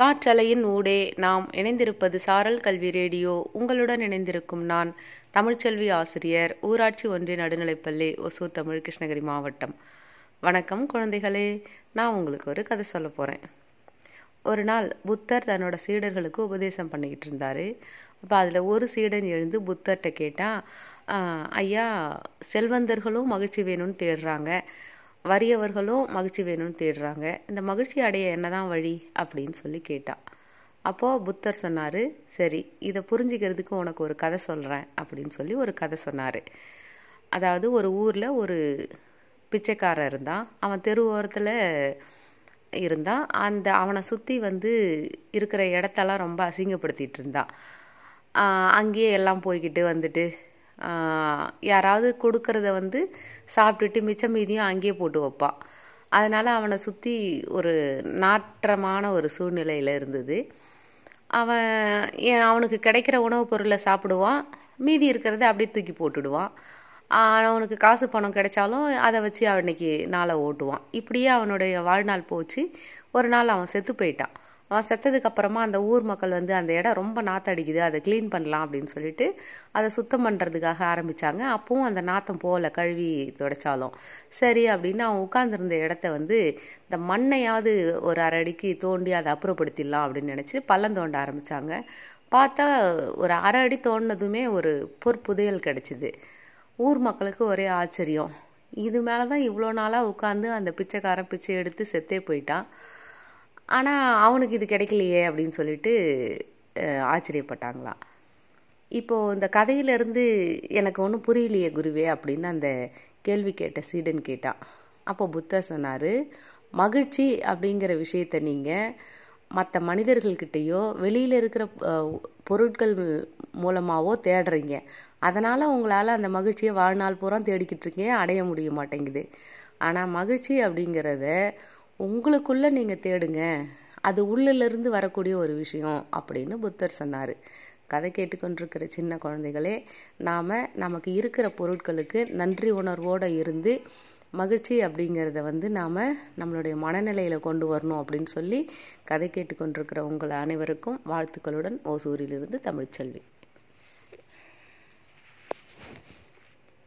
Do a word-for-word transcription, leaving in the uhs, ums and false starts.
காற்றலையின் ஊடே நாம் இணைந்திருப்பது சாரல் கல்வி ரேடியோ. உங்களுடன் இணைந்திருக்கும் நான் தமிழ்ச்செல்வி ஆசிரியர், ஊராட்சி ஒன்றிய நடுநிலைப்பள்ளி, ஒசூர் தமிழ், கிருஷ்ணகிரி மாவட்டம். வணக்கம் குழந்தைகளே, நான் உங்களுக்கு ஒரு கதை சொல்ல போகிறேன். ஒரு நாள் புத்தர் தன்னோட சீடர்களுக்கு உபதேசம் பண்ணிக்கிட்டு இருந்தார். அப்போ அதில் ஒரு சீடன் எழுந்து புத்தர்கிட்ட கேட்டால், ஐயா, செல்வந்தர்களும் மகிழ்ச்சி வேணும்னு தேடுறாங்க, வறியவர்களும் மகிழ்ச்சி வேணும்னு தேடுறாங்க, இந்த மகிழ்ச்சி அடைய என்னதான் வழி அப்படின்னு சொல்லி கேட்டான். அப்போது புத்தர் சொன்னார், சரி இதை புரிஞ்சுக்கிறதுக்கு உனக்கு ஒரு கதை சொல்கிறேன் அப்படின்னு சொல்லி ஒரு கதை சொன்னார். அதாவது ஒரு ஊரில் ஒரு பிச்சைக்காரன் இருந்தான். அவன் தெருவோரத்தில் இருந்தான். அந்த அவனை சுற்றி வந்து இருக்கிற இடத்தெல்லாம் ரொம்ப அசிங்கப்படுத்திகிட்டு இருந்தான். அங்கேயே எல்லாம் போய்கிட்டு வந்துட்டு யாராவது கொடுக்கறத வந்து சாப்பிட்டுட்டு மிச்சம் மீதியும் அங்கேயே போட்டு வைப்பான். அதனால் அவனை சுற்றி ஒரு நாற்றமான ஒரு சூழ்நிலையில் இருந்தது. அவன் அவனுக்கு கிடைக்கிற உணவுப் பொருளை சாப்பிடுவான், மீதி இருக்கிறத அப்படியே தூக்கி போட்டுடுவான். அவனுக்கு காசு பணம் கிடைச்சாலும் அதை வச்சு அவனுக்கு நாளை ஓட்டுவான். இப்படியே அவனுடைய வாழ்நாள் போச்சு. ஒரு நாள் அவன் செத்து போயிட்டான். அவன் செத்ததுக்கப்புறமா அந்த ஊர் மக்கள் வந்து அந்த இடம் ரொம்ப நாற்றடிக்குது, அதை க்ளீன் பண்ணலாம் அப்படின்னு சொல்லிட்டு அதை சுத்தம் பண்ணுறதுக்காக ஆரம்பித்தாங்க. அப்பவும் அந்த நாற்றம் போகலை, கழுவி துடைச்சாலும். சரி அப்படின்னு அவன் உட்கார்ந்துருந்த இடத்த வந்து இந்த மண்ணையாவது ஒரு அரை அடிக்கு தோண்டி அதை அப்புறப்படுத்திடலாம் அப்படின்னு நினச்சி பள்ளம் தோண்ட ஆரம்பித்தாங்க. பார்த்தா ஒரு அரை அடி தோண்டினதுமே ஒரு பொற்புதையல் கிடச்சிது. ஊர் மக்களுக்கு ஒரே ஆச்சரியம். இது மேலே தான் இவ்வளோ நாளாக உட்காந்து அந்த பிச்சைக்காரன் பிச்சை எடுத்து செத்தே போயிட்டான், ஆனால் அவனுக்கு இது கிடைக்கலையே அப்படின்னு சொல்லிட்டு ஆச்சரியப்பட்டாங்களாம். இப்போது இந்த கதையிலேருந்து எனக்கு ஒன்றும் புரியலையே குருவே அப்படின்னு அந்த கேள்வி கேட்ட சீடன் கேட்டான். அப்போ புத்தர் சொன்னார், மகிழ்ச்சி அப்படிங்கிற விஷயத்தை நீங்கள் மற்ற மனிதர்கள்கிட்டையோ வெளியில் இருக்கிற பொருட்கள் மூலமாகவோ தேடுறீங்க. அதனால் உங்களால் அந்த மகிழ்ச்சியை வாழ்நாள் பூரா தேடிக்கிட்டு இருக்கீங்க, அடைய முடிய மாட்டேங்குது. ஆனால் மகிழ்ச்சி அப்படிங்கிறத உங்களுக்குள்ளே நீங்கள் தேடுங்க, அது உள்ளிலிருந்து வரக்கூடிய ஒரு விஷயம் அப்படின்னு புத்தர் சொன்னார். கதை கேட்டுக்கொண்டிருக்கிற சின்ன குழந்தைகளே, நாம் நமக்கு இருக்கிற பொருட்களுக்கு நன்றி உணர்வோடு இருந்து மகிழ்ச்சி அப்படிங்கிறத வந்து நாம் நம்மளுடைய மனநிலையில் கொண்டு வரணும் அப்படின்னு சொல்லி கதை கேட்டுக்கொண்டிருக்கிற உங்கள் அனைவருக்கும் வாழ்த்துக்களுடன் ஓசூரிலிருந்து தமிழ்ச்செல்வி.